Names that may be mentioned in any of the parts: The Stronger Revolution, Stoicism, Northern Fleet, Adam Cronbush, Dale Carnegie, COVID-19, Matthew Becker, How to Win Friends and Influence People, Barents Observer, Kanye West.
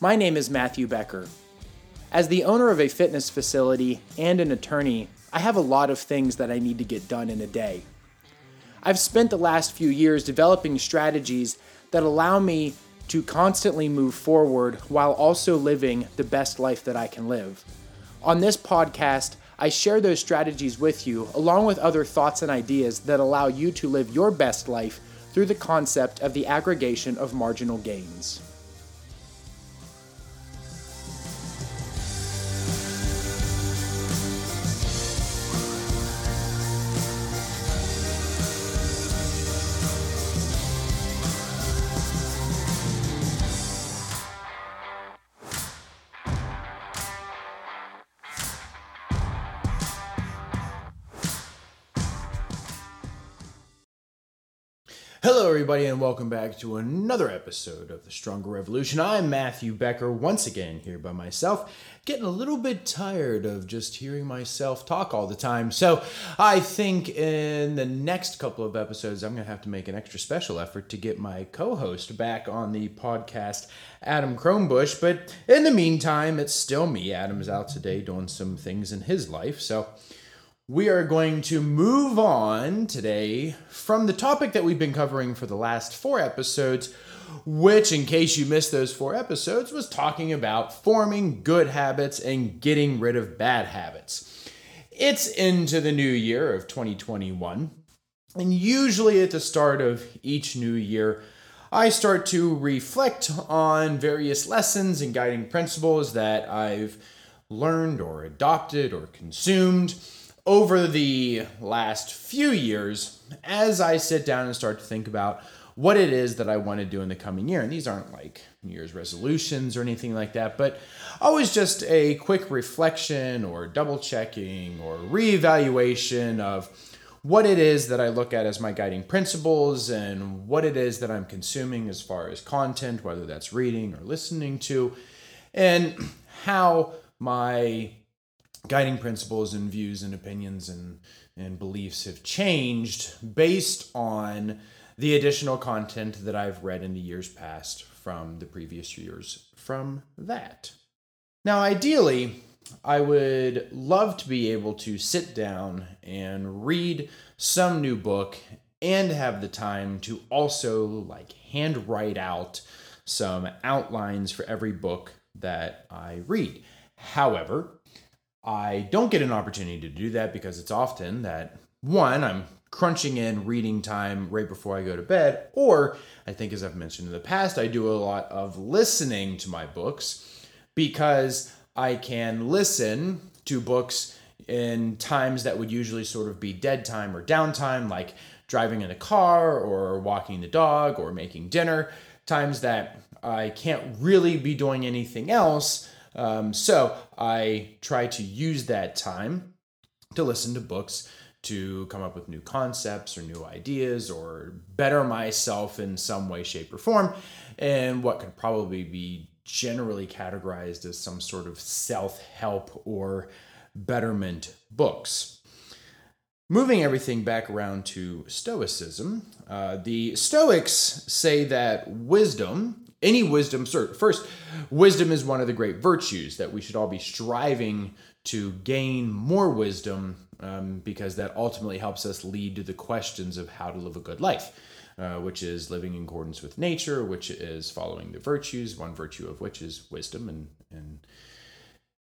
My name is Matthew Becker. As the owner of a fitness facility and an attorney, I have a lot of things that I need to get done in a day. I've spent the last few years developing strategies that allow me to constantly move forward while also living the best life that I can live. On this podcast, I share those strategies with you, along with other thoughts and ideas that allow you to live your best life through the concept of the aggregation of marginal gains. Hello everybody and welcome back to another episode of The Stronger Revolution. I'm Matthew Becker, once again here by myself, getting a little bit tired of just hearing myself talk all the time. So I think in the next couple of episodes, I'm going to have to make an extra special effort to get my co-host back on the podcast, Adam Cronbush. But in the meantime, it's still me. Adam's out today doing some things in his life, so we are going to move on today from the topic that we've been covering for the last 4 episodes, which, in case you missed those 4 episodes, was talking about forming good habits and getting rid of bad habits. It's into the new year of 2021, and usually at the start of each new year, I start to reflect on various lessons and guiding principles that I've learned or adopted or consumed over the last few years, as I sit down and start to think about what it is that I want to do in the coming year. And these aren't like New Year's resolutions or anything like that, but always just a quick reflection or double checking or reevaluation of what it is that I look at as my guiding principles and what it is that I'm consuming as far as content, whether that's reading or listening to, and how my guiding principles and views and opinions and beliefs have changed based on the additional content that I've read in the years past from the previous years from that. Now, ideally, I would love to be able to sit down and read some new book and have the time to also handwrite out some outlines for every book that I read. However, I don't get an opportunity to do that because it's often that, one, I'm crunching in reading time right before I go to bed, or I think, as I've mentioned in the past, I do a lot of listening to my books because I can listen to books in times that would usually sort of be dead time or downtime, like driving in the car or walking the dog or making dinner, times that I can't really be doing anything else. So I try to use that time to listen to books, to come up with new concepts or new ideas or better myself in some way, shape, or form, and what could probably be generally categorized as some sort of self-help or betterment books. Moving everything back around to Stoicism, the Stoics say that wisdom, any wisdom, first, wisdom is one of the great virtues that we should all be striving to gain more wisdom because that ultimately helps us lead to the questions of how to live a good life, which is living in accordance with nature, which is following the virtues, one virtue of which is wisdom, and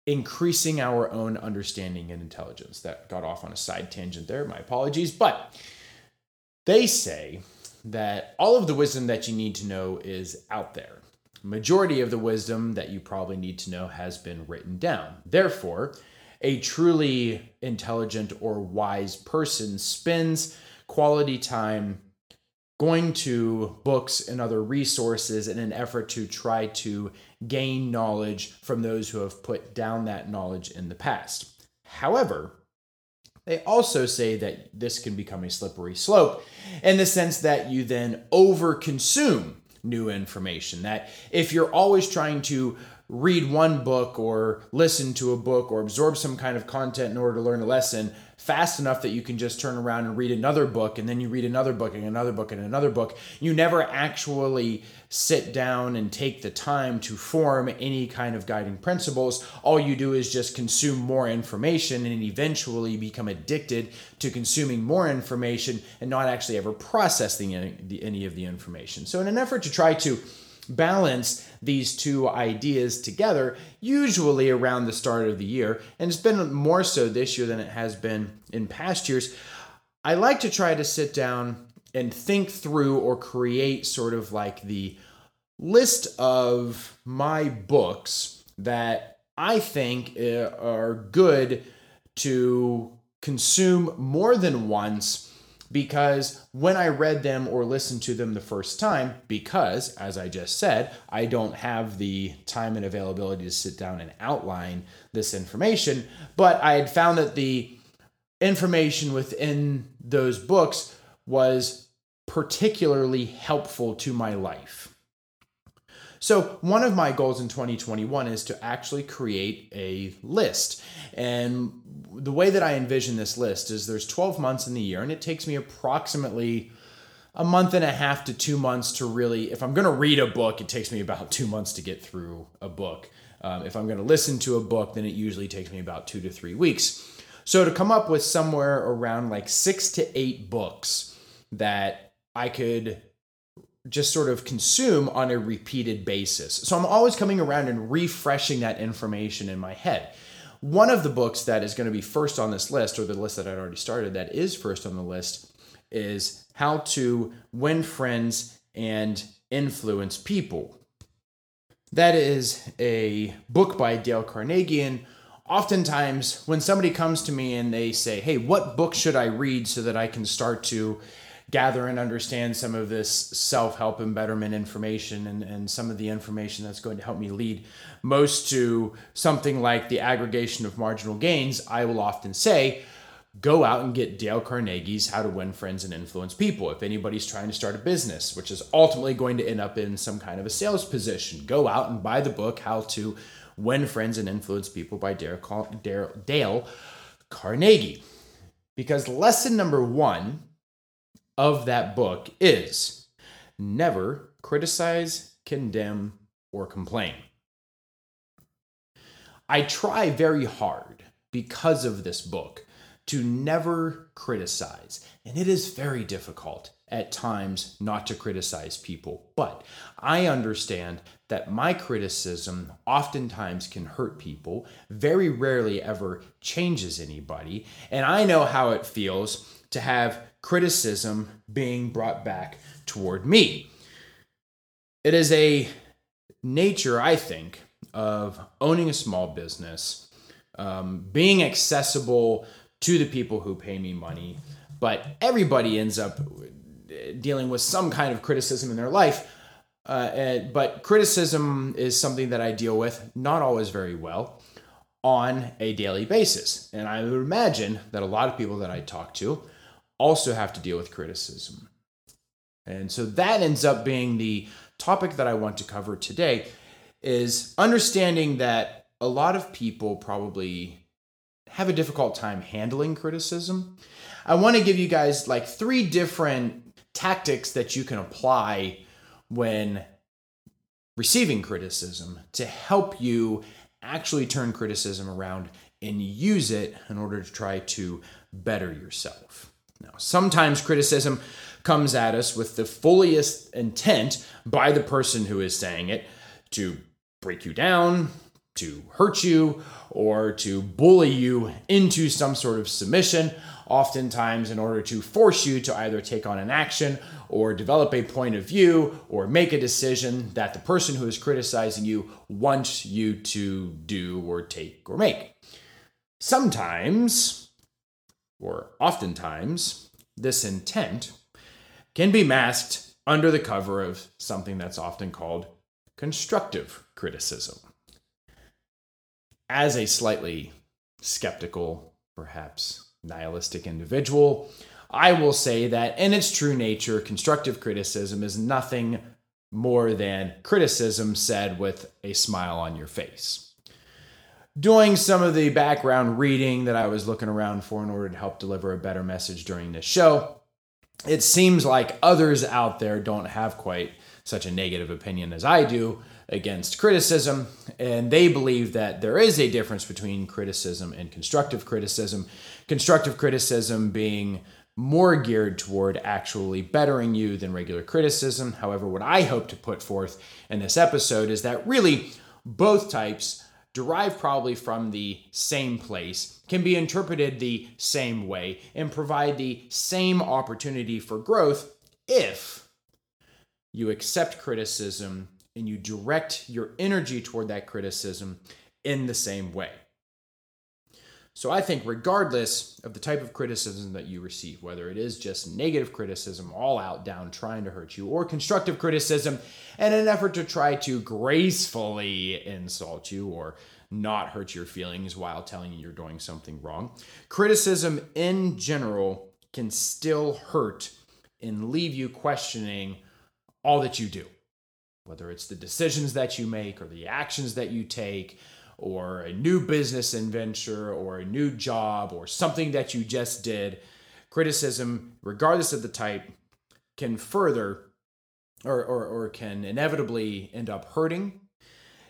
increasing our own understanding and intelligence. That got off on a side tangent there, my apologies, but they say that all of the wisdom that you need to know is out there. Majority of the wisdom that you probably need to know has been written down. Therefore, a truly intelligent or wise person spends quality time going to books and other resources in an effort to try to gain knowledge from those who have put down that knowledge in the past. However, they also say that this can become a slippery slope in the sense that you then overconsume new information, that if you're always trying to read one book or listen to a book or absorb some kind of content in order to learn a lesson, fast enough that you can just turn around and read another book, and then you read another book and another book and another book. You never actually sit down and take the time to form any kind of guiding principles. All you do is just consume more information and eventually become addicted to consuming more information and not actually ever processing any of the information. So in an effort to try to balance these two ideas together, usually around the start of the year, and it's been more so this year than it has been in past years, I like to try to sit down and think through or create sort of like the list of my books that I think are good to consume more than once, because when I read them or listened to them the first time, because, as I just said, I don't have the time and availability to sit down and outline this information, but I had found that the information within those books was particularly helpful to my life. So one of my goals in 2021 is to actually create a list. And the way that I envision this list is there's 12 months in the year, and it takes me approximately a month and a half to 2 months to really, if I'm going to read a book, it takes me about 2 months to get through a book. If I'm going to listen to a book, then it usually takes me about 2 to 3 weeks. So to come up with somewhere around like 6 to 8 books that I could just sort of consume on a repeated basis. So I'm always coming around and refreshing that information in my head. One of the books that is going to be first on this list, or the list that I'd already started that is first on the list, is How to Win Friends and Influence People. That is a book by Dale Carnegie, and oftentimes when somebody comes to me and they say, hey, what book should I read so that I can start to gather and understand some of this self-help and betterment information and some of the information that's going to help me lead most to something like the aggregation of marginal gains, I will often say, go out and get Dale Carnegie's How to Win Friends and Influence People. If anybody's trying to start a business, which is ultimately going to end up in some kind of a sales position, go out and buy the book How to Win Friends and Influence People by Dale Carnegie. Because lesson number one of that book is never criticize, condemn, or complain. I try very hard because of this book to never criticize, and it is very difficult at times not to criticize people, but I understand that my criticism oftentimes can hurt people, very rarely ever changes anybody, and I know how it feels to have criticism being brought back toward me. It is a nature, I think, of owning a small business, being accessible to the people who pay me money, but everybody ends up dealing with some kind of criticism in their life. But criticism is something that I deal with, not always very well, on a daily basis. And I would imagine that a lot of people that I talk to also have to deal with criticism. And so that ends up being the topic that I want to cover today, is understanding that a lot of people probably have a difficult time handling criticism. I want to give you guys like 3 different tactics that you can apply when receiving criticism to help you actually turn criticism around and use it in order to try to better yourself. Now, sometimes criticism comes at us with the fullest intent by the person who is saying it to break you down, to hurt you, or to bully you into some sort of submission, oftentimes in order to force you to either take on an action or develop a point of view or make a decision that the person who is criticizing you wants you to do or take or make. Sometimes, or oftentimes, this intent can be masked under the cover of something that's often called constructive criticism. As a slightly skeptical, perhaps nihilistic individual, I will say that in its true nature, constructive criticism is nothing more than criticism said with a smile on your face. doing some of the background reading that I was looking around for in order to help deliver a better message during this show, it seems like others out there don't have quite such a negative opinion as I do against criticism, and they believe that there is a difference between criticism and constructive criticism. Constructive criticism being more geared toward actually bettering you than regular criticism. However, what I hope to put forth in this episode is that really both types derive probably from the same place, can be interpreted the same way, and provide the same opportunity for growth if you accept criticism and you direct your energy toward that criticism in the same way. So I think regardless of the type of criticism that you receive, whether it is just negative criticism, all out down trying to hurt you, or constructive criticism in an effort to try to gracefully insult you or not hurt your feelings while telling you you're doing something wrong, criticism in general can still hurt and leave you questioning all that you do, whether it's the decisions that you make or the actions that you take, or a new business adventure, or a new job, or something that you just did. Criticism, regardless of the type, can further or can inevitably end up hurting.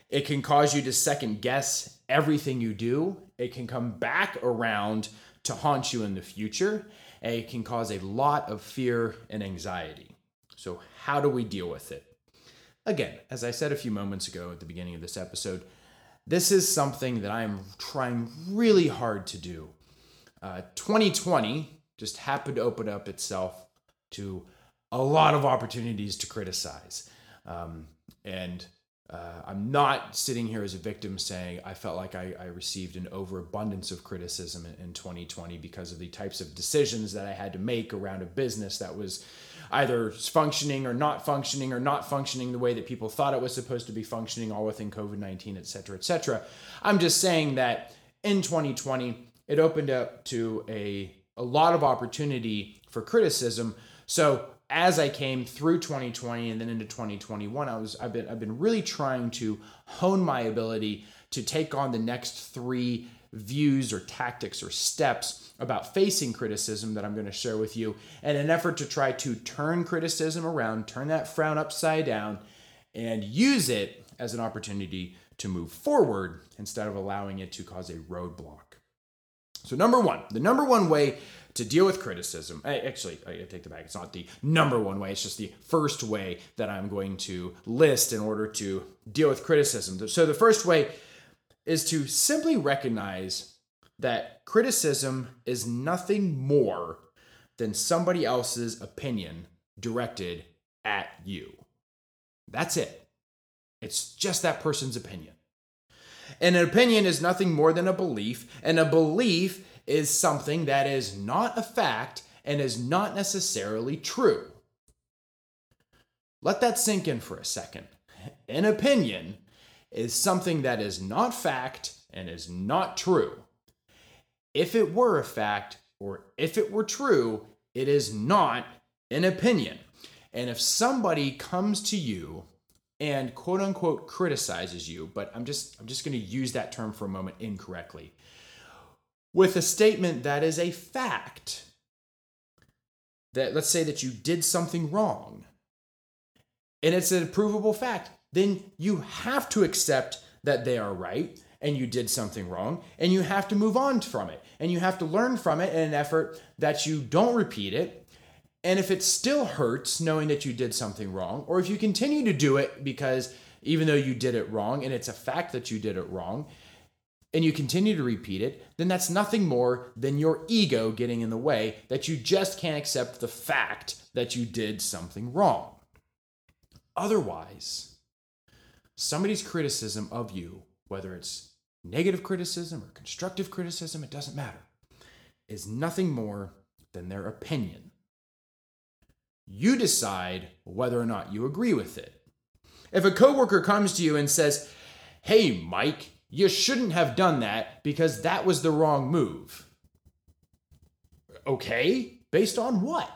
It can cause you to second guess everything you do. It can come back around to haunt you in the future. And it can cause a lot of fear and anxiety. So how do we deal with it? Again, as I said a few moments ago at the beginning of this episode, this is something that I'm trying really hard to do. 2020 just happened to open up itself to a lot of opportunities to criticize. I'm not sitting here as a victim saying I felt like I received an overabundance of criticism in 2020 because of the types of decisions that I had to make around a business that was either functioning or not functioning the way that people thought it was supposed to be functioning, all within COVID-19, et cetera, et cetera. I'm just saying that in 2020, it opened up to a lot of opportunity for criticism. So as I came through 2020 and then into 2021, I've been really trying to hone my ability to take on the next three views or tactics or steps about facing criticism that I'm going to share with you in an effort to try to turn criticism around, turn that frown upside down, and use it as an opportunity to move forward instead of allowing it to cause a roadblock. So the number one way to deal with criticism, actually, I take that back. It's not the number one way. It's just the first way that I'm going to list in order to deal with criticism. So the first way is to simply recognize that criticism is nothing more than somebody else's opinion directed at you. That's it. It's just that person's opinion. And an opinion is nothing more than a belief, and a belief is something that is not a fact and is not necessarily true. Let that sink in for a second. An opinion is something that is not fact and is not true. If it were a fact or if it were true, it is not an opinion. And if somebody comes to you and quote unquote criticizes you, but I'm just going to use that term for a moment incorrectly, with a statement that is a fact, that let's say that you did something wrong and it's a provable fact, then you have to accept that they are right and you did something wrong and you have to move on from it and you have to learn from it in an effort that you don't repeat it. And if it still hurts knowing that you did something wrong, or if you continue to do it because even though you did it wrong and it's a fact that you did it wrong, and you continue to repeat it, then that's nothing more than your ego getting in the way that you just can't accept the fact that you did something wrong. Otherwise, somebody's criticism of you, whether it's negative criticism or constructive criticism, it doesn't matter, is nothing more than their opinion. You decide whether or not you agree with it. If a coworker comes to you and says, "Hey, Mike, you shouldn't have done that because that was the wrong move." Okay, based on what?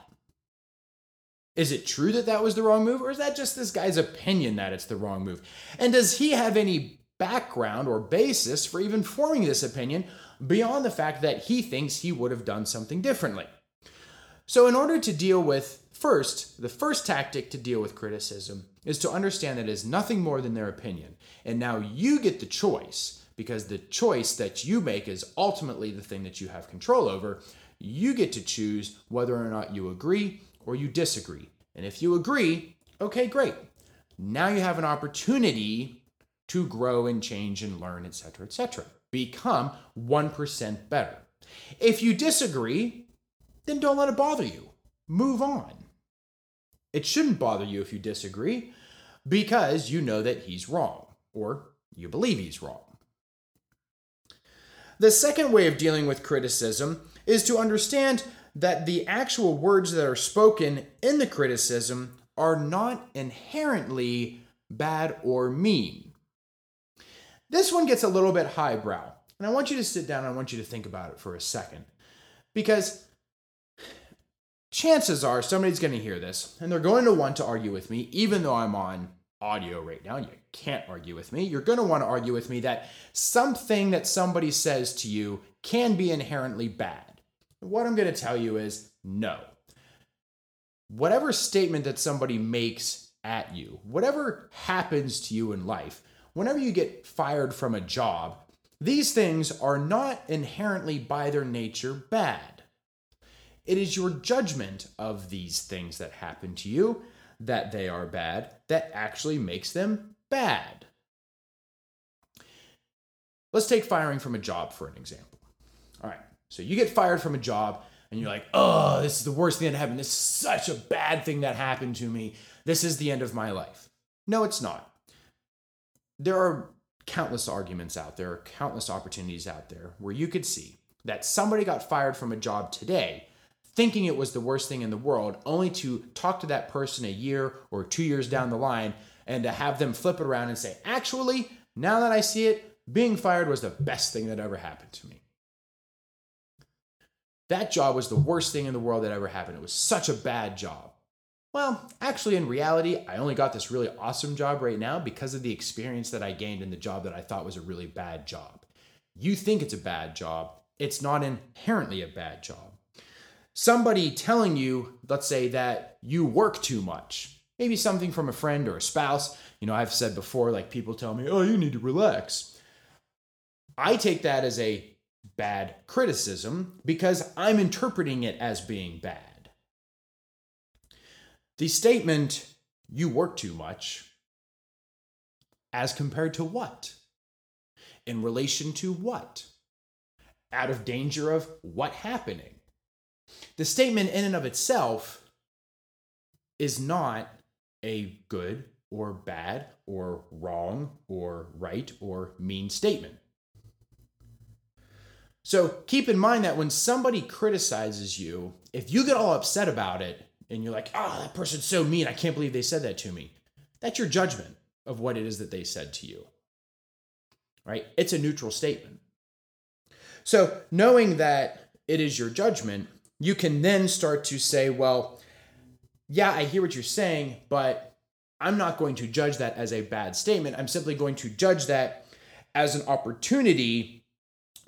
Is it true that that was the wrong move? Or is that just this guy's opinion that it's the wrong move? And does he have any background or basis for even forming this opinion beyond the fact that he thinks he would have done something differently. So in order to deal with, first, the first tactic to deal with criticism is to understand that it is nothing more than their opinion. And now you get the choice, because the choice that you make is ultimately the thing that you have control over. You get to choose whether or not you agree or you disagree. And if you agree, okay, great. Now you have an opportunity to grow and change and learn, etc., etc. Become 1% better. If you disagree, then don't let it bother you. Move on. It shouldn't bother you if you disagree, because you know that he's wrong, or you believe he's wrong. The second way of dealing with criticism is to understand that the actual words that are spoken in the criticism are not inherently bad or mean. This one gets a little bit highbrow, and I want you to sit down and I want you to think about it for a second, because chances are somebody's going to hear this and they're going to want to argue with me, even though I'm on audio right now. You can't argue with me. You're going to want to argue with me that something that somebody says to you can be inherently bad. What I'm going to tell you is no. Whatever statement that somebody makes at you, whatever happens to you in life, whenever you get fired from a job, these things are not inherently by their nature bad. It is your judgment of these things that happen to you, that they are bad, that actually makes them bad. Let's take firing from a job for an example. All right, so you get fired from a job and you're like, oh, this is the worst thing that happened. This is such a bad thing that happened to me. This is the end of my life. No, it's not. There are countless arguments out there, countless opportunities out there where you could see that somebody got fired from a job today thinking it was the worst thing in the world, only to talk to that person a year or 2 years down the line and to have them flip it around and say, actually, now that I see it, being fired was the best thing that ever happened to me. That job was the worst thing in the world that ever happened. It was such a bad job. Well, actually, in reality, I only got this really awesome job right now because of the experience that I gained in the job that I thought was a really bad job. You think it's a bad job. It's not inherently a bad job. Somebody telling you, let's say, that you work too much, maybe something from a friend or a spouse. You know, I've said before, like people tell me, oh, you need to relax. I take that as a bad criticism because I'm interpreting it as being bad. The statement, you work too much, as compared to what? In relation to what? Out of danger of what happening? The statement in and of itself is not a good or bad or wrong or right or mean statement. So keep in mind that when somebody criticizes you, if you get all upset about it, and you're like, oh, that person's so mean. I can't believe they said that to me. That's your judgment of what it is that they said to you, right? It's a neutral statement. So knowing that it is your judgment, you can then start to say, well, yeah, I hear what you're saying, but I'm not going to judge that as a bad statement. I'm simply going to judge that as an opportunity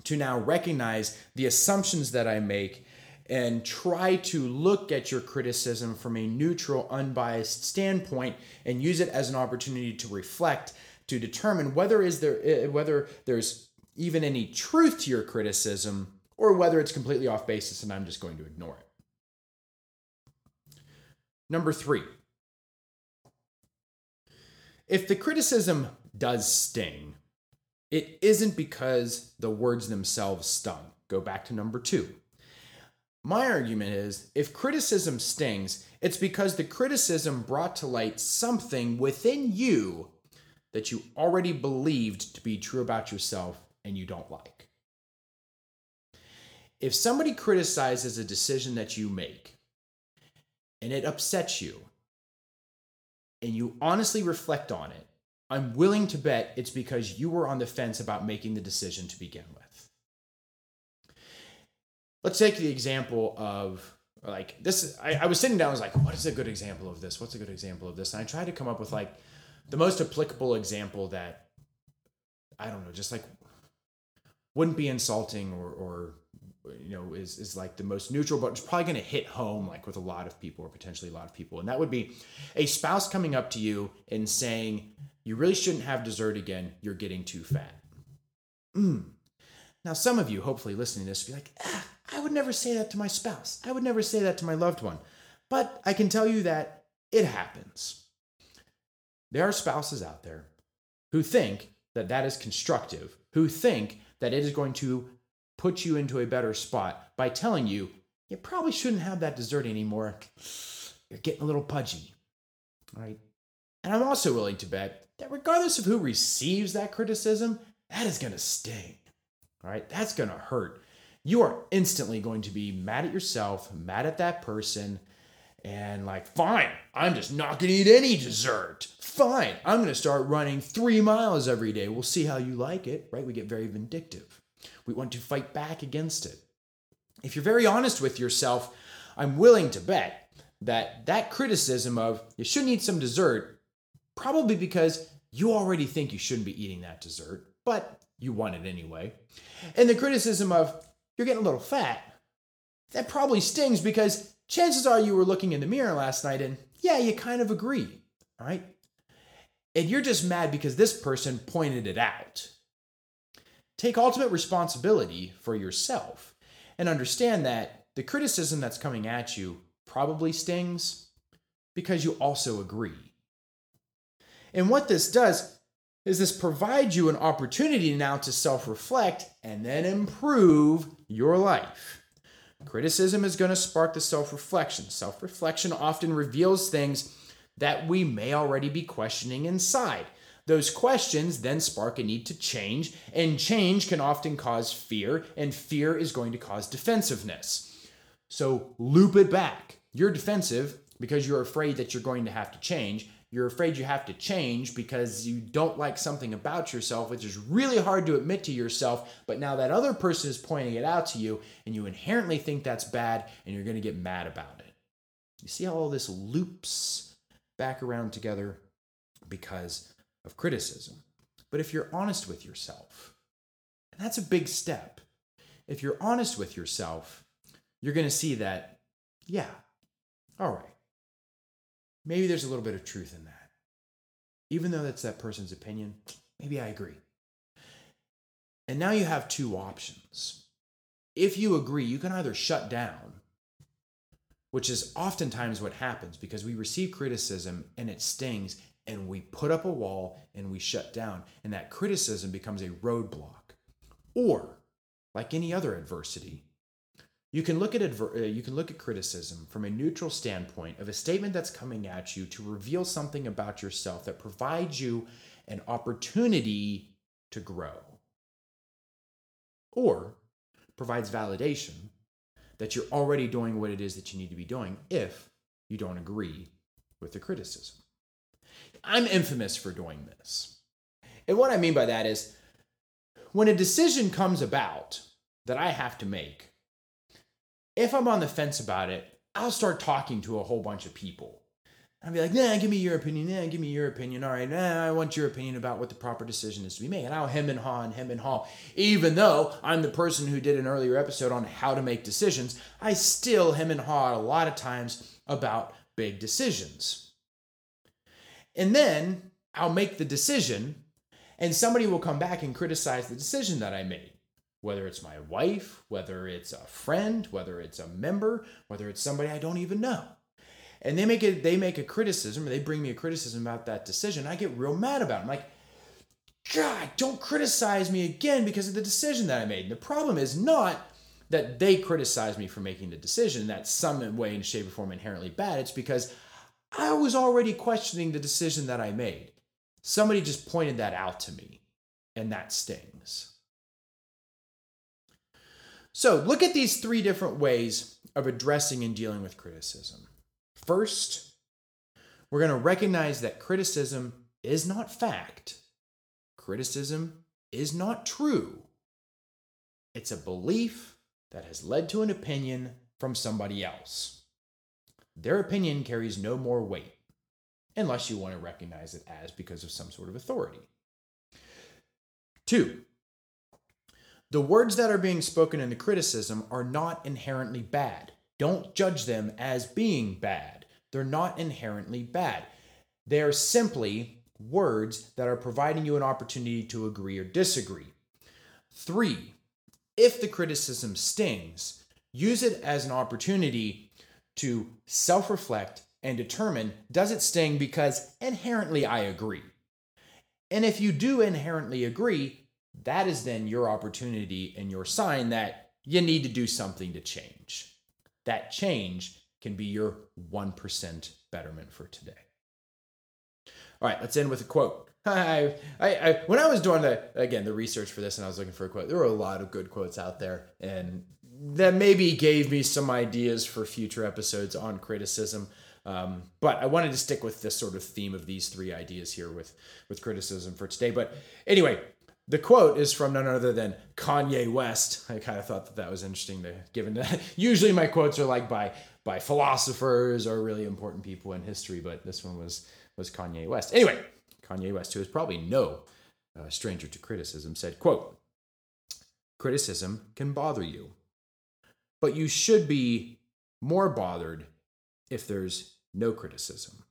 to now recognize the assumptions that I make and try to look at your criticism from a neutral, unbiased standpoint and use it as an opportunity to reflect, to determine whether there's even any truth to your criticism or whether it's completely off basis and I'm just going to ignore it. Number three, if the criticism does sting, it isn't because the words themselves stung. Go back to number two. My argument is, if criticism stings, it's because the criticism brought to light something within you that you already believed to be true about yourself and you don't like. If somebody criticizes a decision that you make and it upsets you and you honestly reflect on it, I'm willing to bet it's because you were on the fence about making the decision to begin with. Let's take the example of like this. I was sitting down. I was like, what is a good example of this? What's a good example of this? And I tried to come up with like the most applicable example that I don't know, just like wouldn't be insulting or you know, is like the most neutral, but it's probably going to hit home like with a lot of people or potentially a lot of people. And that would be a spouse coming up to you and saying, you really shouldn't have dessert again. You're getting too fat. Mm. Now, some of you hopefully listening to this will be like, I would never say that to my spouse. I would never say that to my loved one. But I can tell you that it happens. There are spouses out there who think that that is constructive, who think that it is going to put you into a better spot by telling you, you probably shouldn't have that dessert anymore. You're getting a little pudgy, right? And I'm also willing to bet that regardless of who receives that criticism, that is going to sting, all right? That's going to hurt. You are instantly going to be mad at yourself, mad at that person, and like, fine, I'm just not going to eat any dessert. Fine, I'm going to start running 3 miles every day. We'll see how you like it, right? We get very vindictive. We want to fight back against it. If you're very honest with yourself, I'm willing to bet that that criticism of you shouldn't eat some dessert, probably because you already think you shouldn't be eating that dessert, but you want it anyway. And the criticism of you're getting a little fat, that probably stings because chances are you were looking in the mirror last night and yeah, you kind of agree, all right? And you're just mad because this person pointed it out. Take ultimate responsibility for yourself and understand that the criticism that's coming at you probably stings because you also agree. And what this does is this provides you an opportunity now to self-reflect and then improve your life. Criticism is going to spark the self-reflection. Self-reflection often reveals things that we may already be questioning inside. Those questions then spark a need to change, and change can often cause fear, and fear is going to cause defensiveness. So loop it back. You're defensive because you're afraid that you're going to have to change. You're afraid you have to change because you don't like something about yourself, which is really hard to admit to yourself, but now that other person is pointing it out to you, and you inherently think that's bad, and you're going to get mad about it. You see how all this loops back around together? Because of criticism. But if you're honest with yourself, and that's a big step. If you're honest with yourself, you're going to see that, yeah, all right, maybe there's a little bit of truth in that. Even though that's that person's opinion, maybe I agree. And now you have two options. If you agree, you can either shut down, which is oftentimes what happens because we receive criticism and it stings. And we put up a wall and we shut down. And that criticism becomes a roadblock. Or, like any other adversity, you can look at criticism from a neutral standpoint of a statement that's coming at you to reveal something about yourself that provides you an opportunity to grow. Or provides validation that you're already doing what it is that you need to be doing if you don't agree with the criticism. I'm infamous for doing this. And what I mean by that is when a decision comes about that I have to make, if I'm on the fence about it, I'll start talking to a whole bunch of people. I'll be like, nah, give me your opinion. Nah, give me your opinion. All right, nah, I want your opinion about what the proper decision is to be made. And I'll hem and haw, even though I'm the person who did an earlier episode on how to make decisions, I still hem and haw a lot of times about big decisions. And then I'll make the decision and somebody will come back and criticize the decision that I made, whether it's my wife, whether it's a friend, whether it's a member, whether it's somebody I don't even know. And they make a criticism or they bring me a criticism about that decision. I get real mad about it. I'm like, God, don't criticize me again because of the decision that I made. And the problem is not that they criticize me for making the decision. That's some way, shape, or form inherently bad. It's because I was already questioning the decision that I made. Somebody just pointed that out to me, and that stings. So look at these three different ways of addressing and dealing with criticism. First, we're going to recognize that criticism is not fact. Criticism is not true. It's a belief that has led to an opinion from somebody else. Their opinion carries no more weight, unless you want to recognize it as because of some sort of authority. Two, the words that are being spoken in the criticism are not inherently bad. Don't judge them as being bad. They're not inherently bad. They're simply words that are providing you an opportunity to agree or disagree. Three, if the criticism stings, use it as an opportunity to self-reflect and determine, does it sting because inherently I agree? And if you do inherently agree, that is then your opportunity and your sign that you need to do something to change. That change can be your 1% betterment for today. All right, let's end with a quote. When I was doing the research for this and I was looking for a quote, there were a lot of good quotes out there, and that maybe gave me some ideas for future episodes on criticism. But I wanted to stick with this sort of theme of these three ideas here with criticism for today. But anyway, the quote is from none other than Kanye West. I kind of thought that was interesting, given that usually my quotes are like by philosophers or really important people in history, but this one was Kanye West. Anyway, Kanye West, who is probably no stranger to criticism, said, quote, "Criticism can bother you, but you should be more bothered if there's no criticism.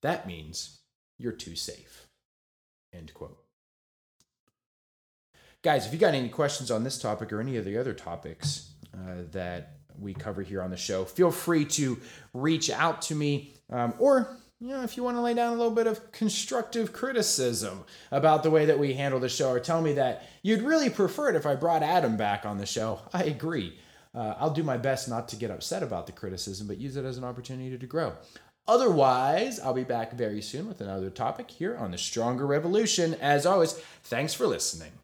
That means you're too safe." End quote. Guys, if you got any questions on this topic or any of the other topics that we cover here on the show, feel free to reach out to me, or if you want to lay down a little bit of constructive criticism about the way that we handle the show, or tell me that you'd really prefer it if I brought Adam back on the show, I agree. I'll do my best not to get upset about the criticism, but use it as an opportunity to grow. Otherwise, I'll be back very soon with another topic here on The Stronger Revolution. As always, thanks for listening.